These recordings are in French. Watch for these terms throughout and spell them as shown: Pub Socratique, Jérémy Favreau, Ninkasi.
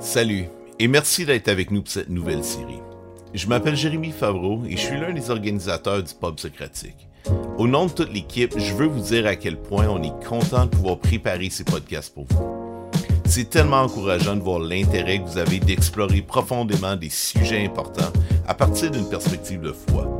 Salut, et merci d'être avec nous pour cette nouvelle série. Je m'appelle Jérémy Favreau et je suis l'un des organisateurs du Pub Socratique. Au nom de toute l'équipe, je veux vous dire à quel point on est content de pouvoir préparer ces podcasts pour vous. C'est tellement encourageant de voir l'intérêt que vous avez d'explorer profondément des sujets importants à partir d'une perspective de foi.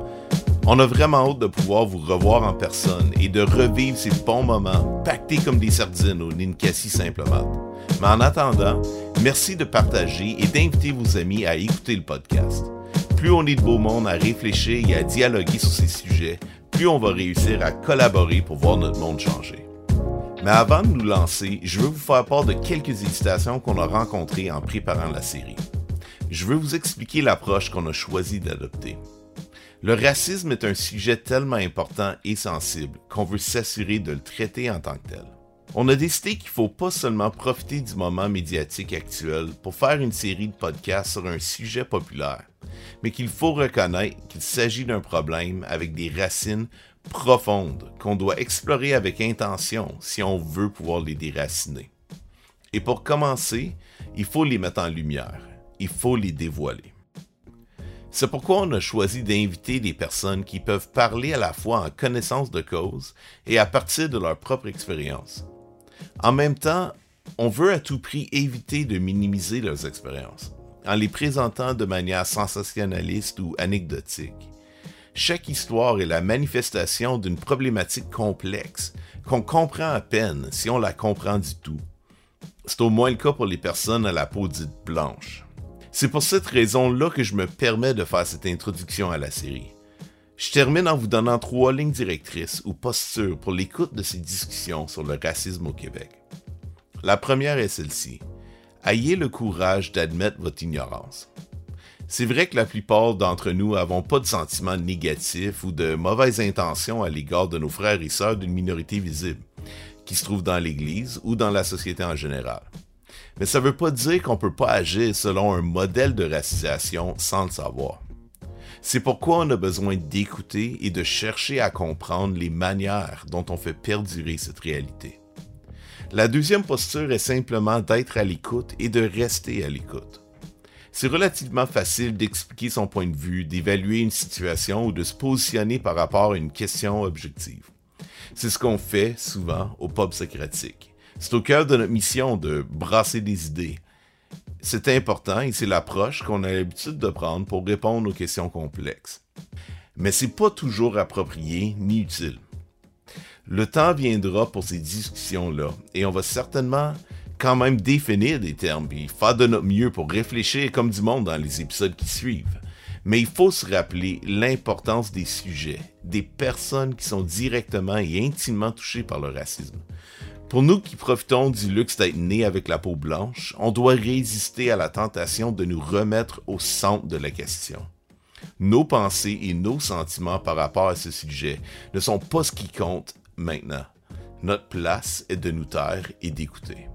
On a vraiment hâte de pouvoir vous revoir en personne et de revivre ces bons moments pactés comme des sardines au Ninkasi simplement. Mais en attendant, merci de partager et d'inviter vos amis à écouter le podcast. Plus on est de beau monde à réfléchir et à dialoguer sur ces sujets, plus on va réussir à collaborer pour voir notre monde changer. Mais avant de nous lancer, je veux vous faire part de quelques hésitations qu'on a rencontrées en préparant la série. Je veux vous expliquer l'approche qu'on a choisi d'adopter. Le racisme est un sujet tellement important et sensible qu'on veut s'assurer de le traiter en tant que tel. On a décidé qu'il ne faut pas seulement profiter du moment médiatique actuel pour faire une série de podcasts sur un sujet populaire, mais qu'il faut reconnaître qu'il s'agit d'un problème avec des racines profondes qu'on doit explorer avec intention si on veut pouvoir les déraciner. Et pour commencer, il faut les mettre en lumière, il faut les dévoiler. C'est pourquoi on a choisi d'inviter des personnes qui peuvent parler à la fois en connaissance de cause et à partir de leur propre expérience. En même temps, on veut à tout prix éviter de minimiser leurs expériences en les présentant de manière sensationnaliste ou anecdotique. Chaque histoire est la manifestation d'une problématique complexe qu'on comprend à peine si on la comprend du tout. C'est au moins le cas pour les personnes à la peau dite blanche. C'est pour cette raison-là que je me permets de faire cette introduction à la série. Je termine en vous donnant 3 lignes directrices ou postures pour l'écoute de ces discussions sur le racisme au Québec. La première est celle-ci. Ayez le courage d'admettre votre ignorance. C'est vrai que la plupart d'entre nous n'avons pas de sentiments négatifs ou de mauvaises intentions à l'égard de nos frères et sœurs d'une minorité visible, qui se trouvent dans l'Église ou dans la société en général. Mais ça ne veut pas dire qu'on ne peut pas agir selon un modèle de racisation sans le savoir. C'est pourquoi on a besoin d'écouter et de chercher à comprendre les manières dont on fait perdurer cette réalité. La deuxième posture est simplement d'être à l'écoute et de rester à l'écoute. C'est relativement facile d'expliquer son point de vue, d'évaluer une situation ou de se positionner par rapport à une question objective. C'est ce qu'on fait souvent au Pub Socratique. C'est au cœur de notre mission de brasser des idées. C'est important et c'est l'approche qu'on a l'habitude de prendre pour répondre aux questions complexes. Mais c'est pas toujours approprié ni utile. Le temps viendra pour ces discussions-là et on va certainement quand même définir des termes et faire de notre mieux pour réfléchir comme du monde dans les épisodes qui suivent. Mais il faut se rappeler l'importance des sujets, des personnes qui sont directement et intimement touchées par le racisme. Pour nous qui profitons du luxe d'être nés avec la peau blanche, on doit résister à la tentation de nous remettre au centre de la question. Nos pensées et nos sentiments par rapport à ce sujet ne sont pas ce qui compte maintenant. Notre place est de nous taire et d'écouter.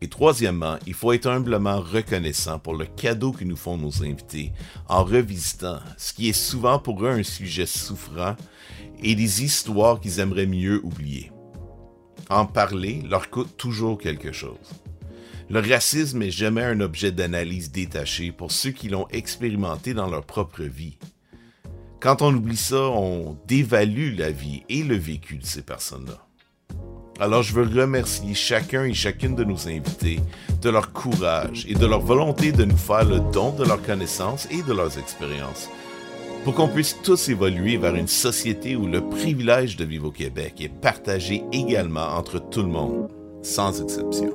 Et troisièmement, il faut être humblement reconnaissant pour le cadeau que nous font nos invités en revisitant ce qui est souvent pour eux un sujet souffrant et des histoires qu'ils aimeraient mieux oublier. En parler leur coûte toujours quelque chose. Le racisme n'est jamais un objet d'analyse détaché pour ceux qui l'ont expérimenté dans leur propre vie. Quand on oublie ça, on dévalue la vie et le vécu de ces personnes-là. Alors je veux remercier chacun et chacune de nos invités de leur courage et de leur volonté de nous faire le don de leurs connaissances et de leurs expériences pour qu'on puisse tous évoluer vers une société où le privilège de vivre au Québec est partagé également entre tout le monde, sans exception.